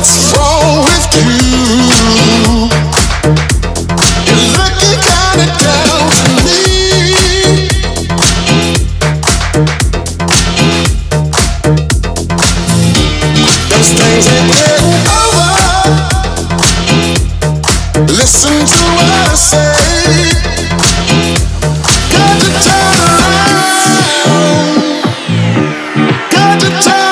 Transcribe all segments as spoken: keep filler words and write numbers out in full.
What's wrong with you? You're looking kinda down to me. Those things that get over. Listen to what I say. Got to turn around. Got to turn.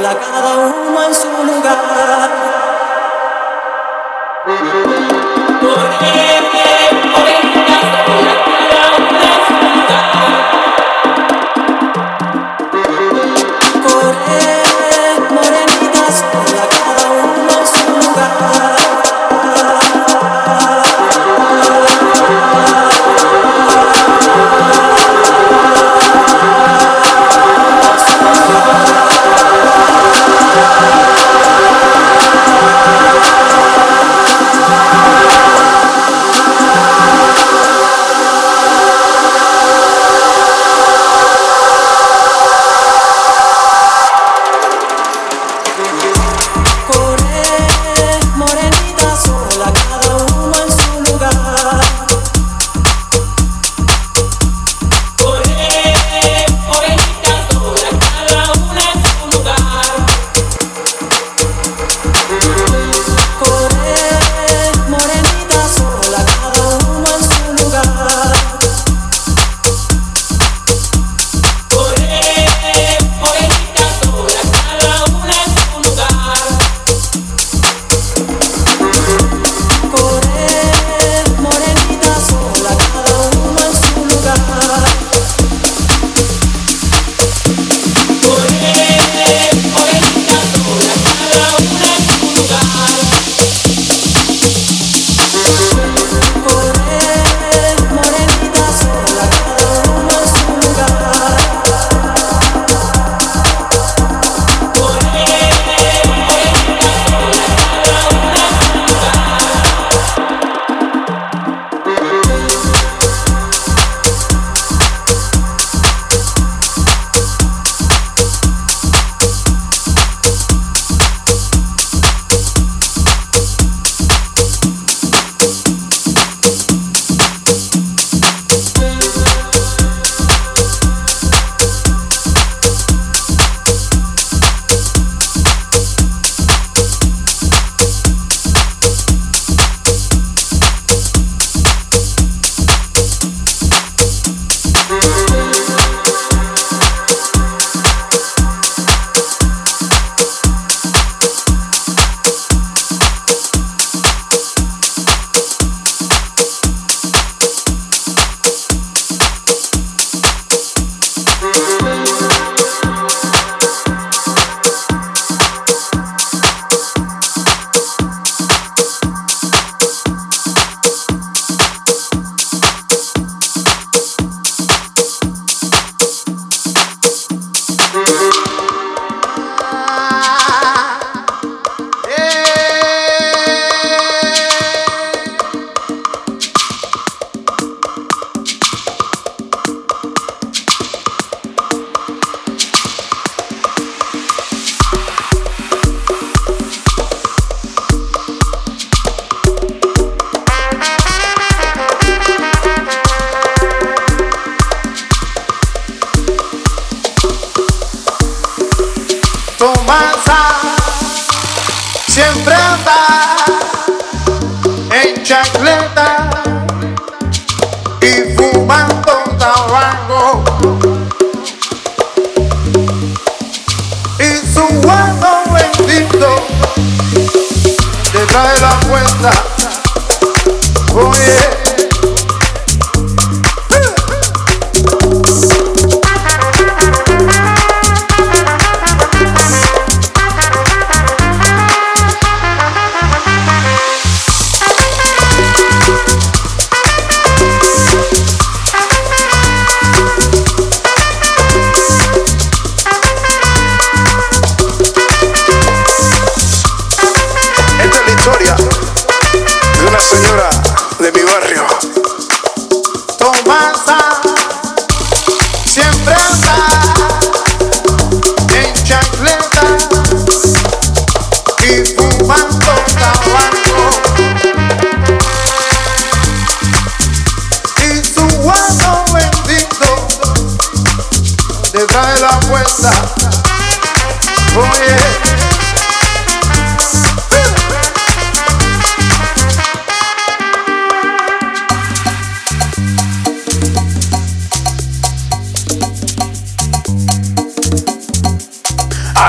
sola, cada uno en su lugar.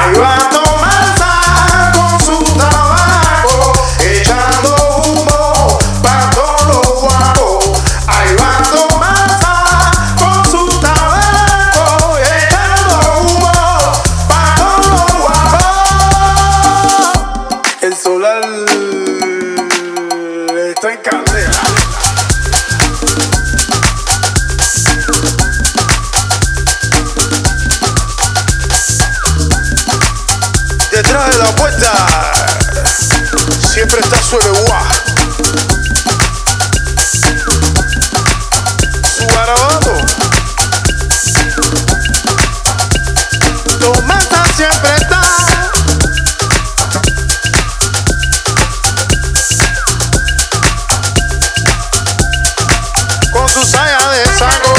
Ahí va. soleil est incarné. Detrás de la puerta siempre está Suelewa. Su garabato Tomata siempre está. Su saya de saco,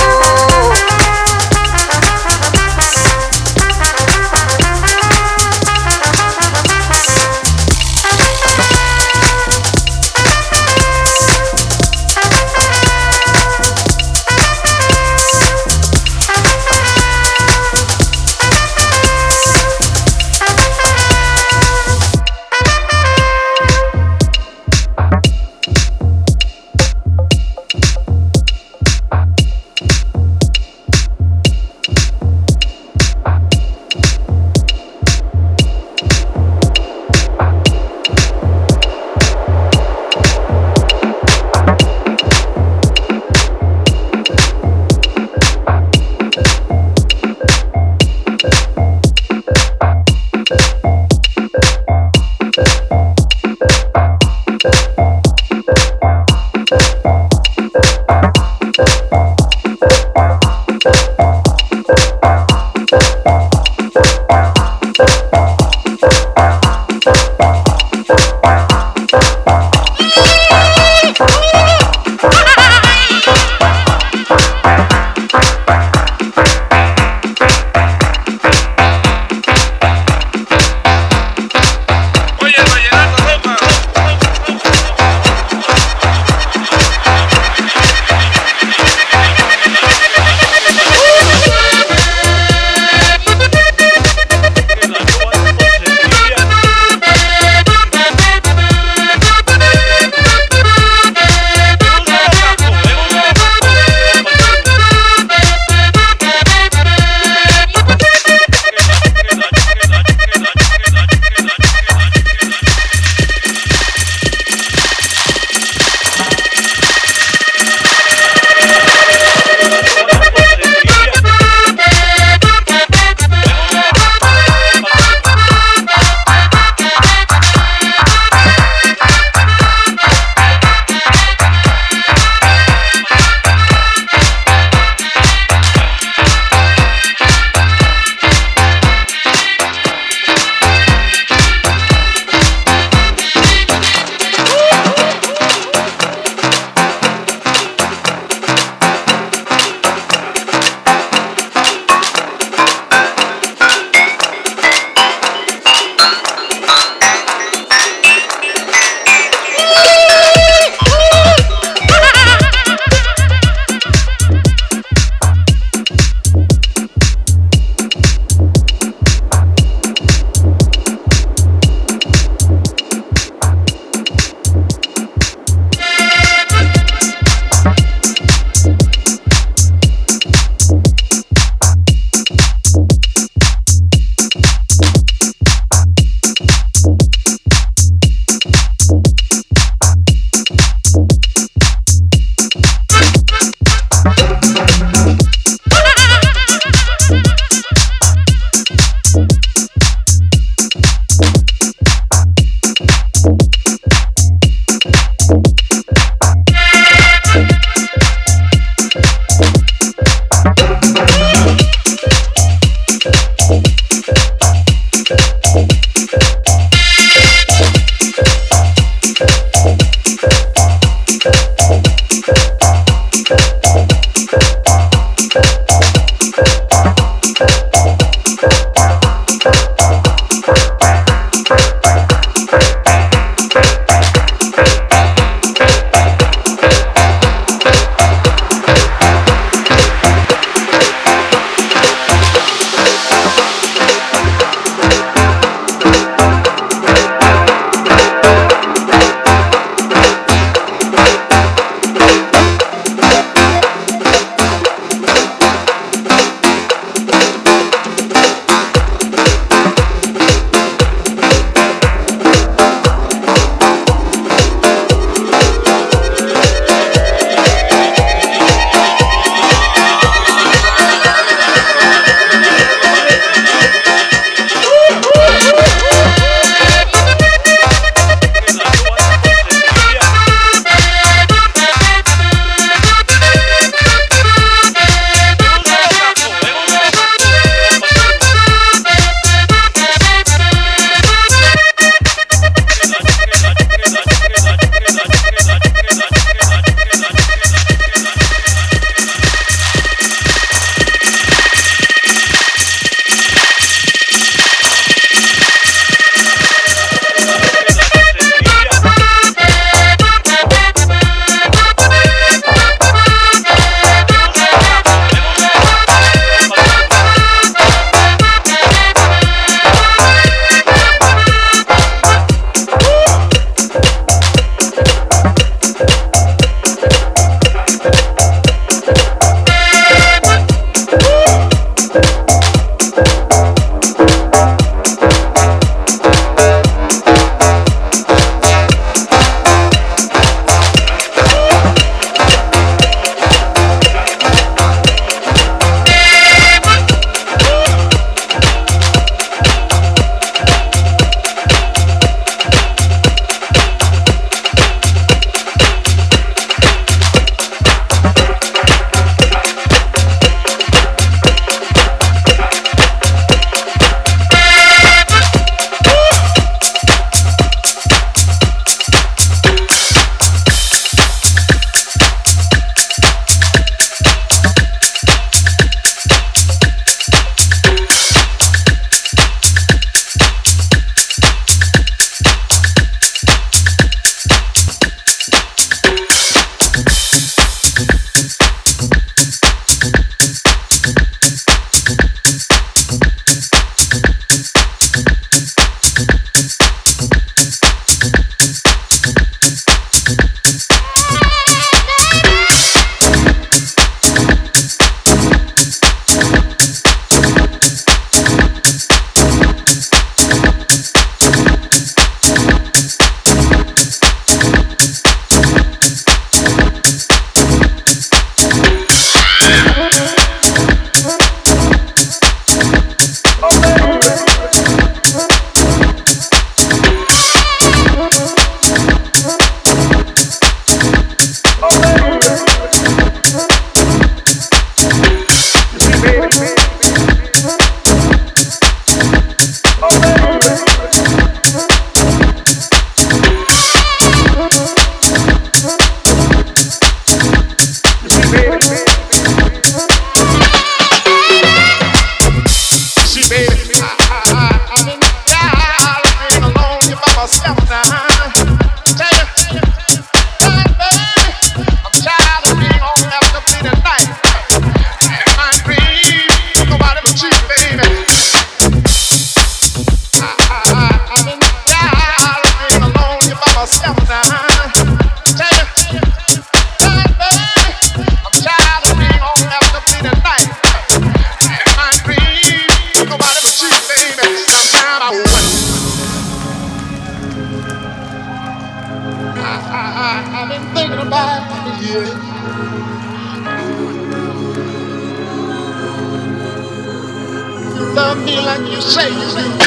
love me like you say you do.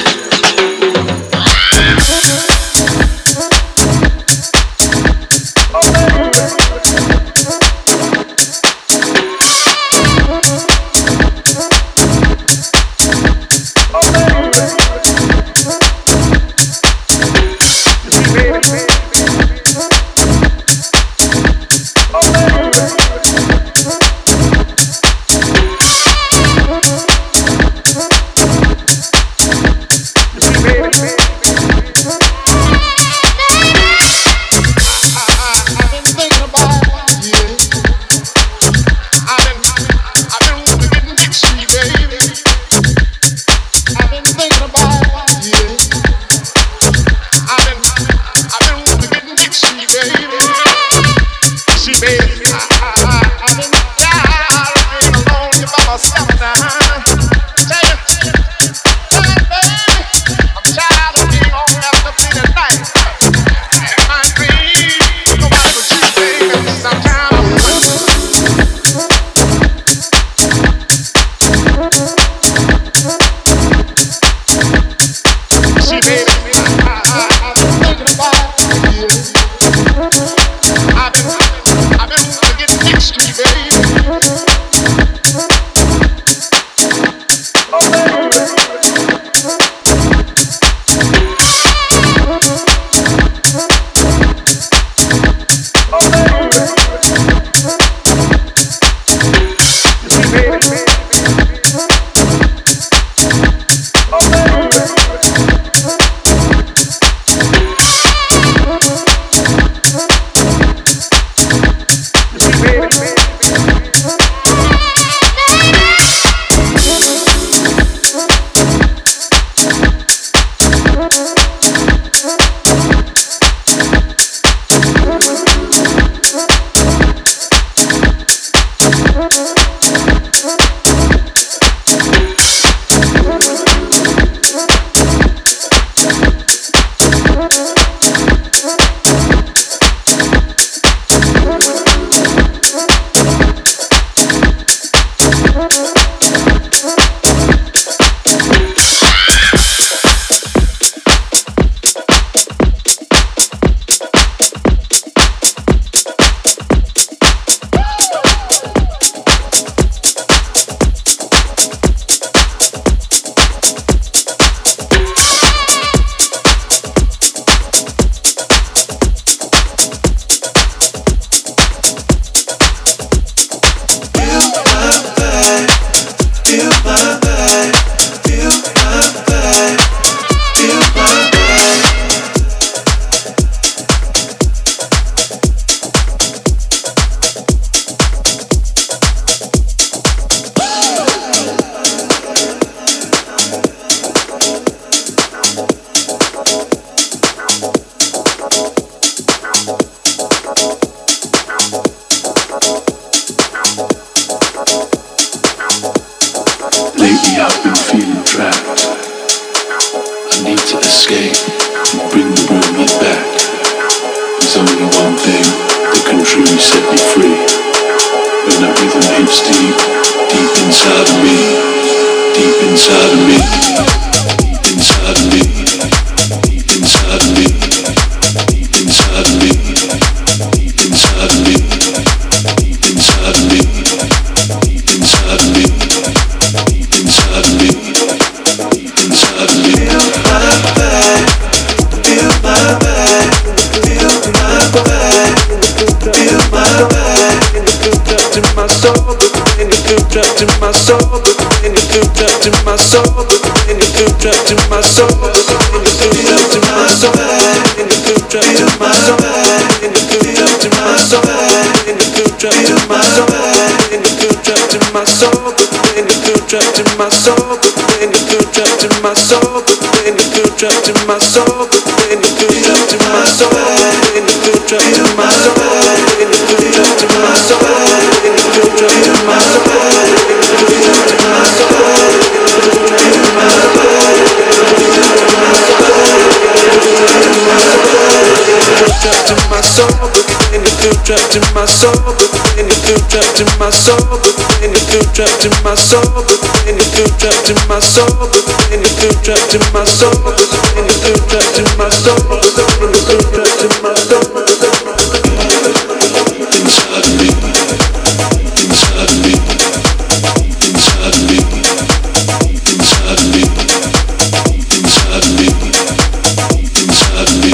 Trapped in my soul, but in the future, trapped in my soul, but in the do trapped in my soul, and you do trapped in my soul, and you do trapped in my soul, and you do trapped in my soul, and you do trapped in my soul. Inside me, inside me, inside me, inside me, inside me,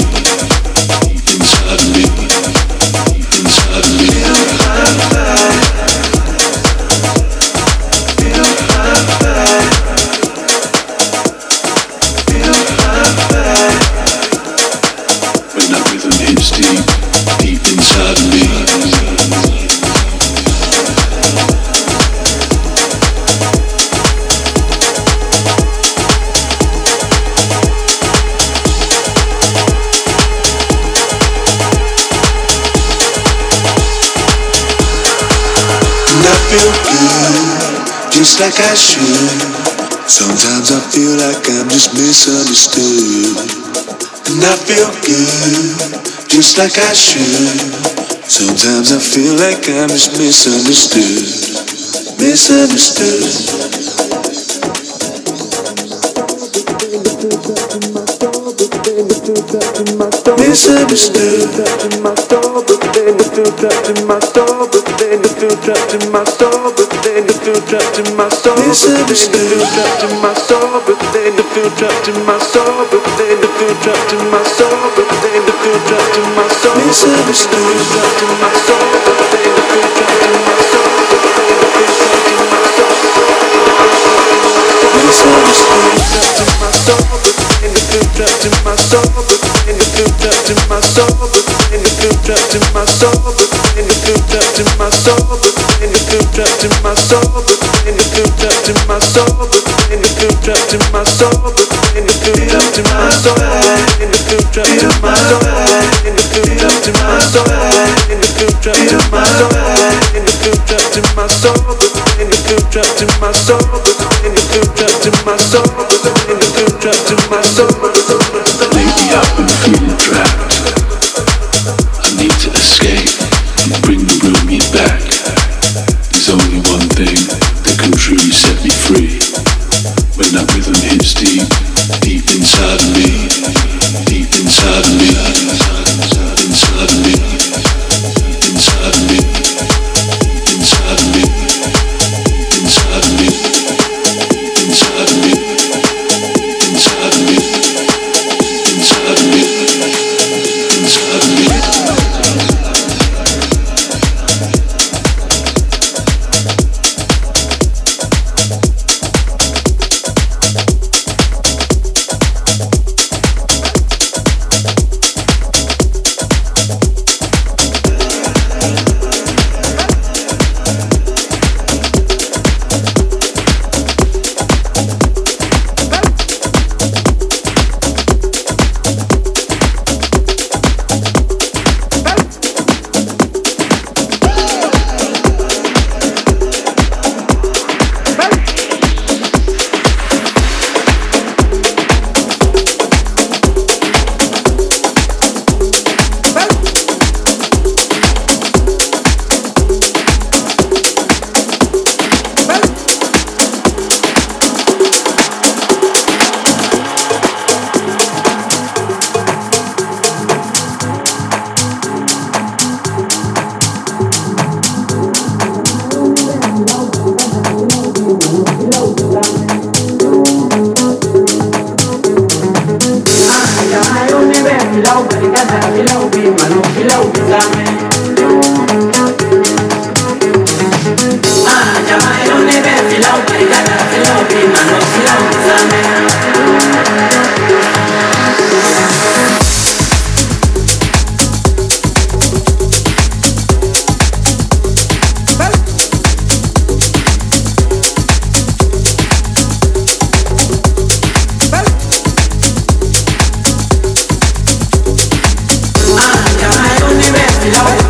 inside me, inside me, inside me. Just like I should. Sometimes I feel like I'm just misunderstood. And I feel good, just like I should. Sometimes I feel like I'm just misunderstood. Misunderstood. Misunderstood. In my soul, but then you feel trapped in my soul, but then you feel trapped in my soul, but then you feel trapped in my soul, but then you feel trapped in my soul, but then you feel trapped in my soul, but then you feel trapped in my soul, but then you feel trapped in my soul, misunderstood, trapped in my soul, but then you feel trapped in my soul, but then you feel trapped in my soul, misunderstood, trapped in my soul, but then you feel trapped in my soul. Trapped in my soul, but then you feel trapped in my soul, but then you feel trapped in my soul, but then you feel trapped in my soul, but then you feel trapped in my soul, but then you feel trapped in my soul, but then you feel trapped in my soul, then you feel trapped in my soul, then you feel trapped in my soul, then you feel trapped in my soul, then you feel trapped in my soul, but then you feel trapped in my soul, but then you feel trapped in my soul, but then you feel trapped in my soul. Love.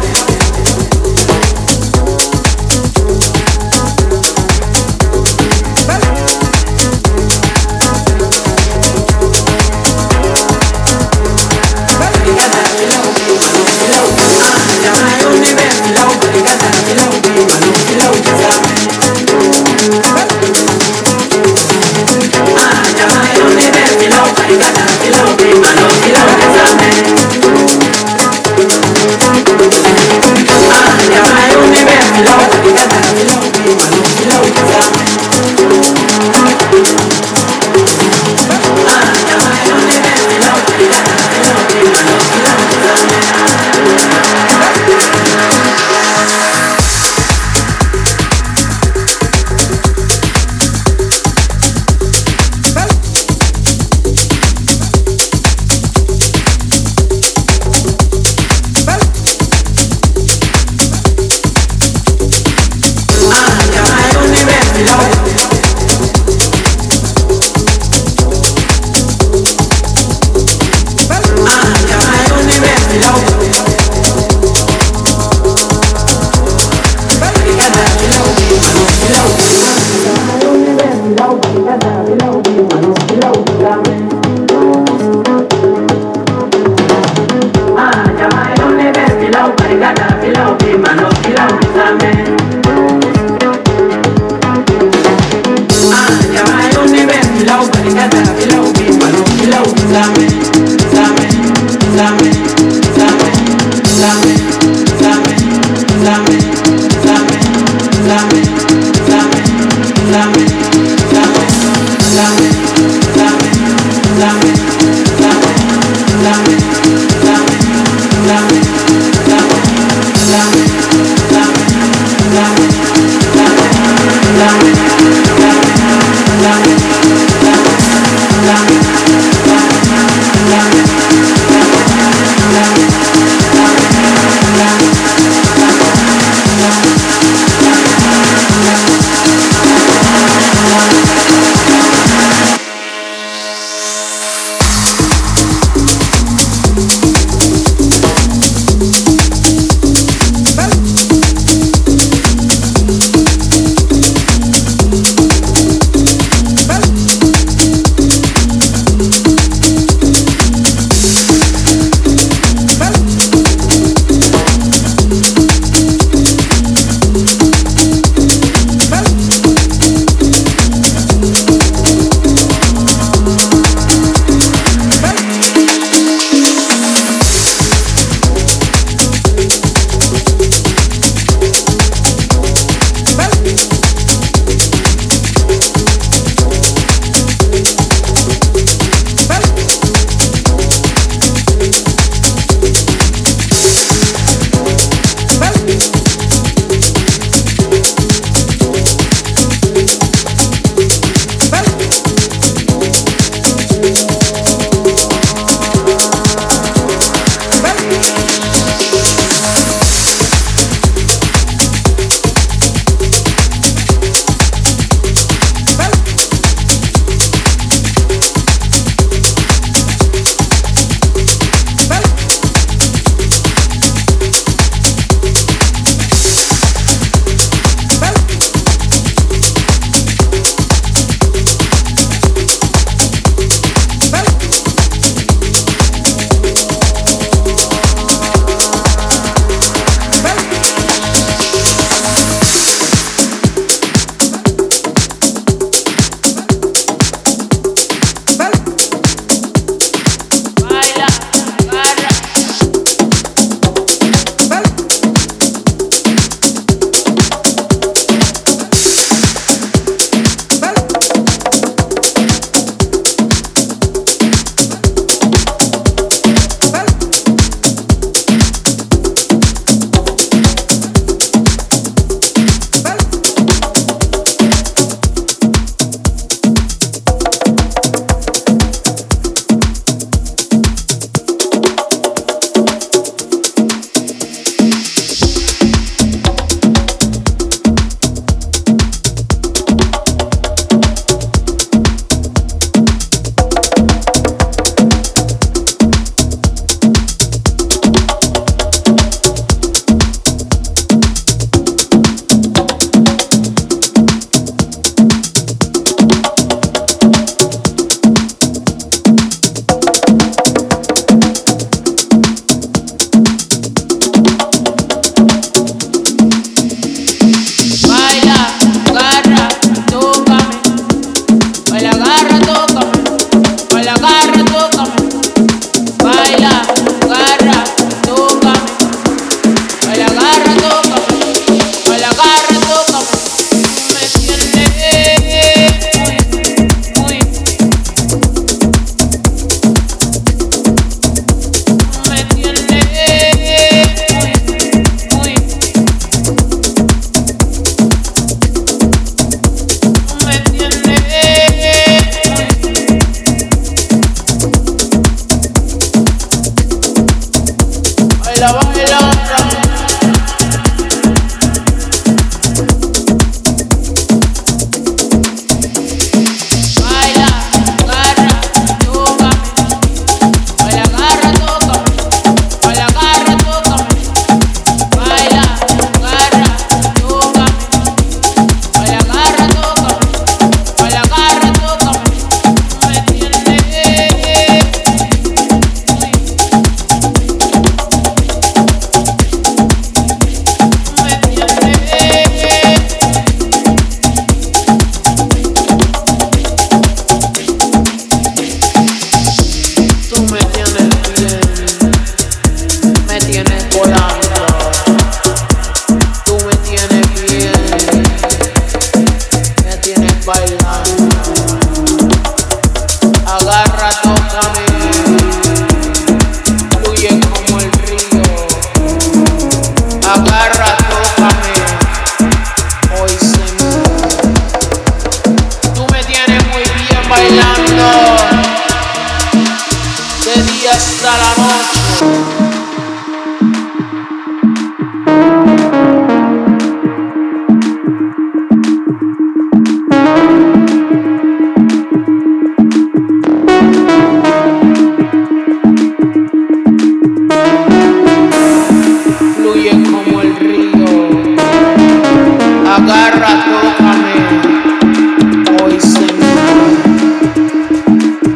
y hasta la noche.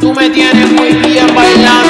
Tú me tienes muy bien bailando.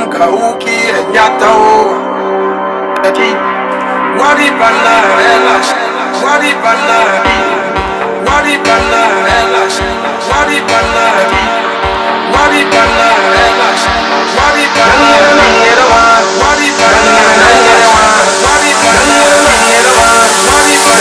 Banka uki enyata o Eti Wari bala elas Wari bala Wari bala elas Wari bala Wari bala elas Wari bala Wari bala Wari bala Wari bala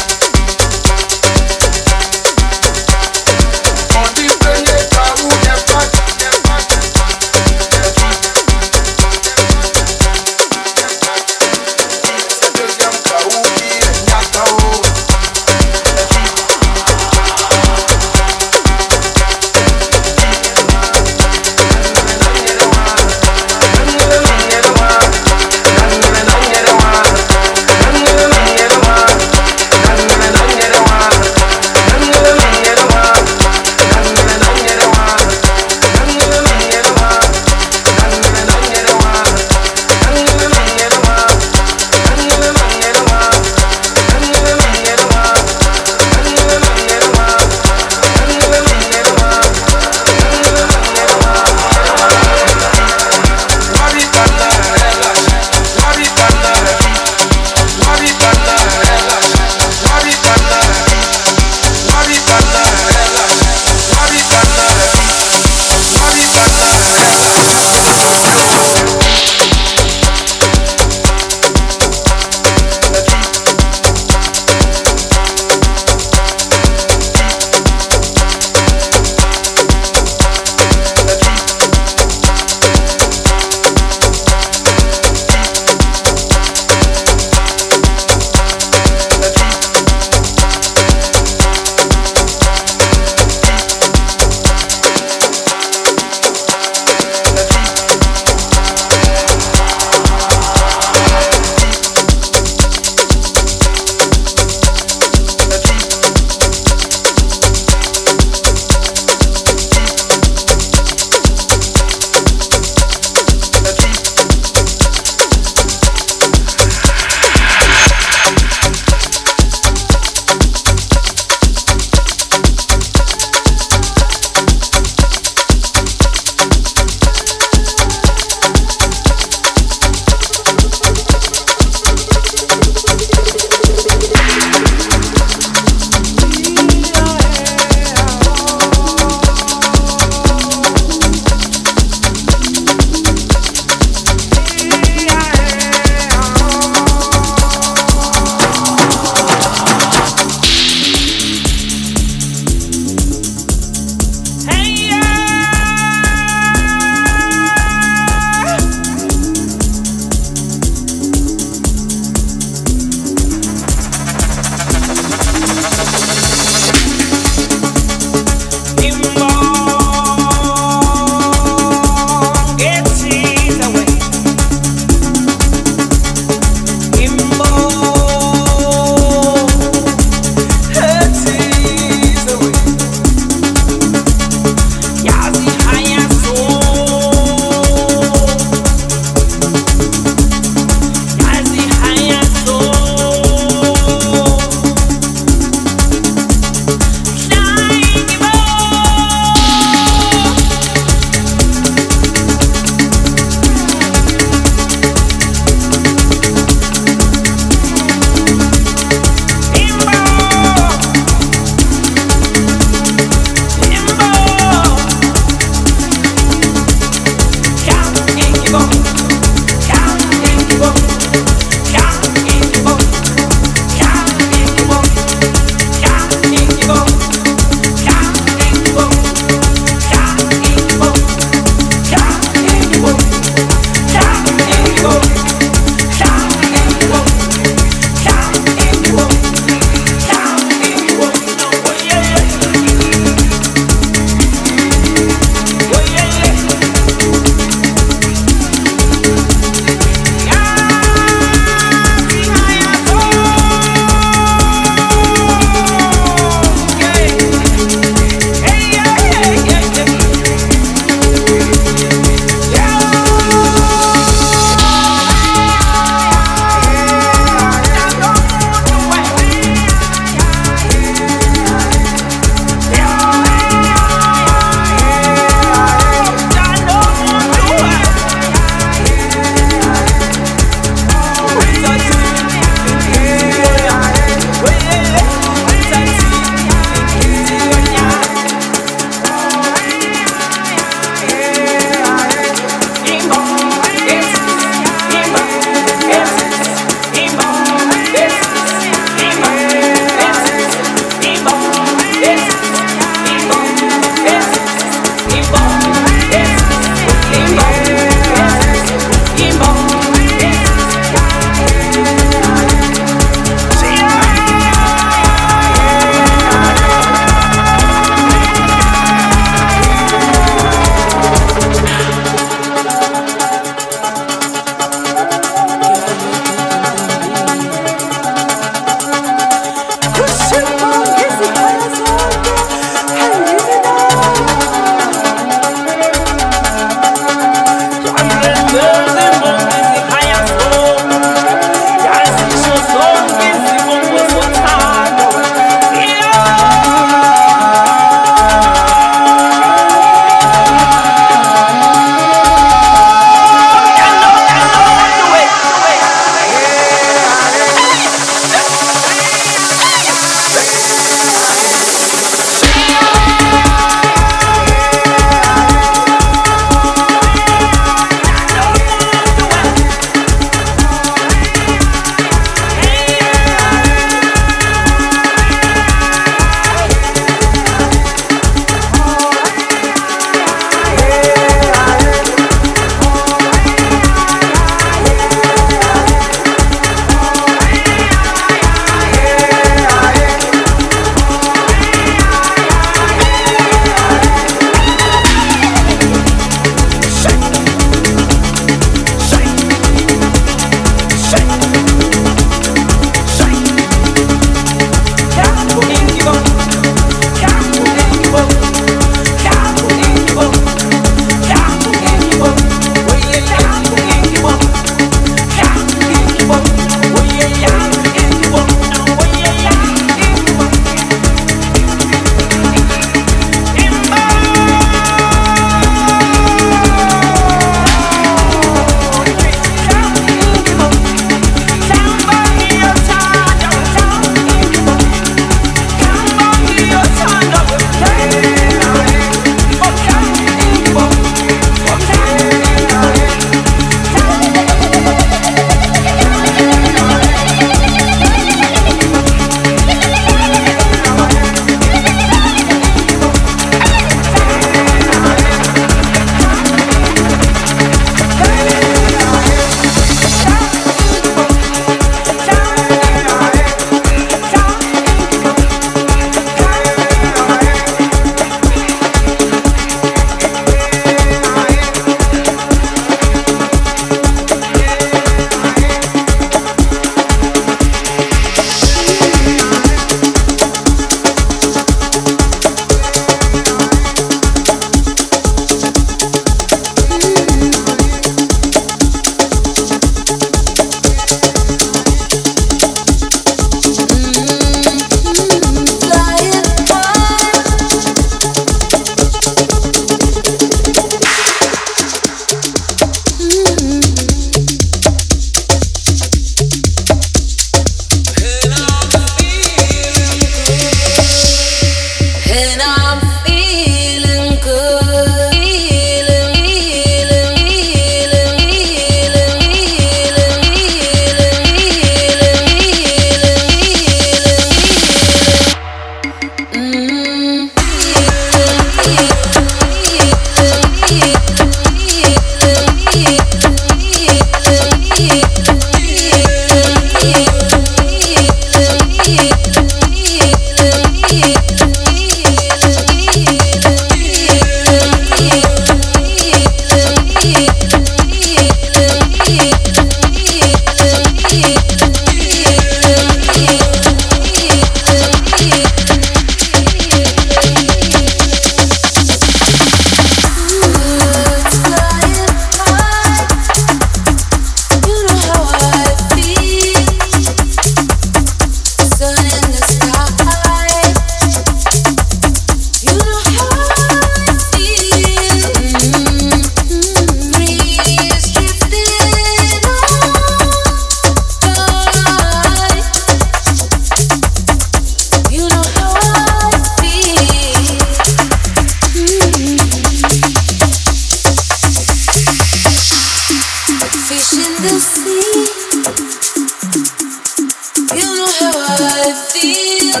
I feel.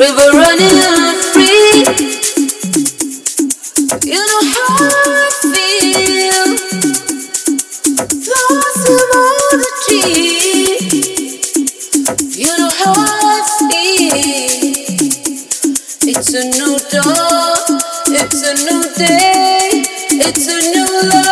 River running and free. You know how I feel. Blossom on the tree. You know how I feel. It's a new dawn. It's a new day. It's a new love.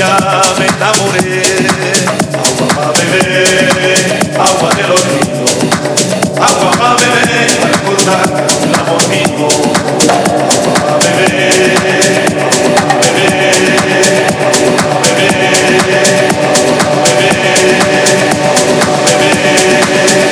ya me enamoré. Agua pa' beber, agua del olvido. Agua pa' beber, para recordar un amor mío. Agua pa' beber, agua pa' beber, agua pa' beber, agua pa' beber, agua pa' beber, agua pa' beber, agua pa' beber.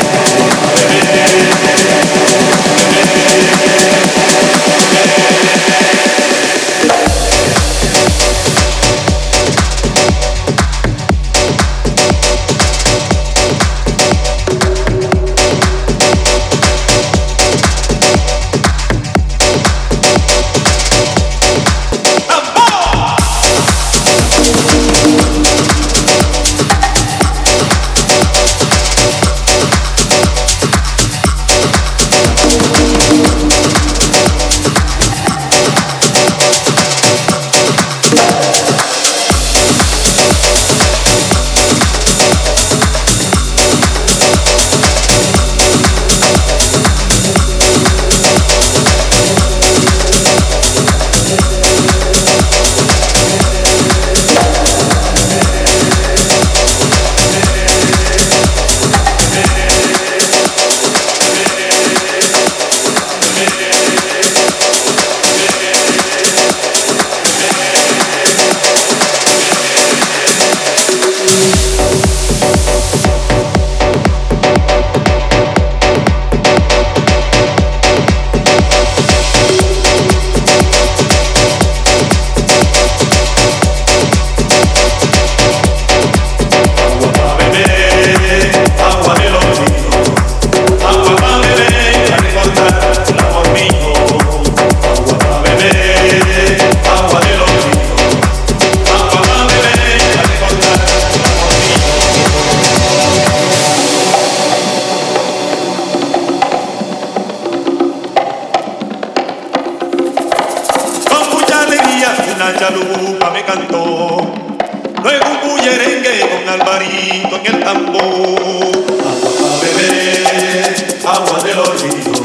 Agua del olvido,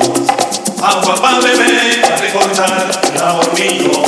agua para beber, para recordar el amor mío.